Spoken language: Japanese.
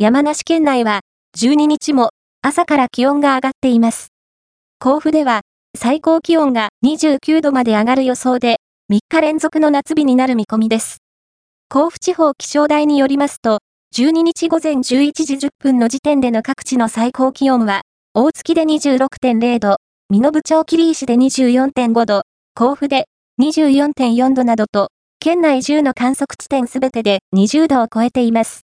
山梨県内は12日も朝から気温が上がっています。甲府では最高気温が29度まで上がる予想で3日連続の夏日になる見込みです。甲府地方気象台によりますと、12日午前11時10分の時点での各地の最高気温は、大月で 26.0 度、身延町桐石で 24.5 度、甲府で 24.4 度などと、県内10の観測地点すべてで20度を超えています。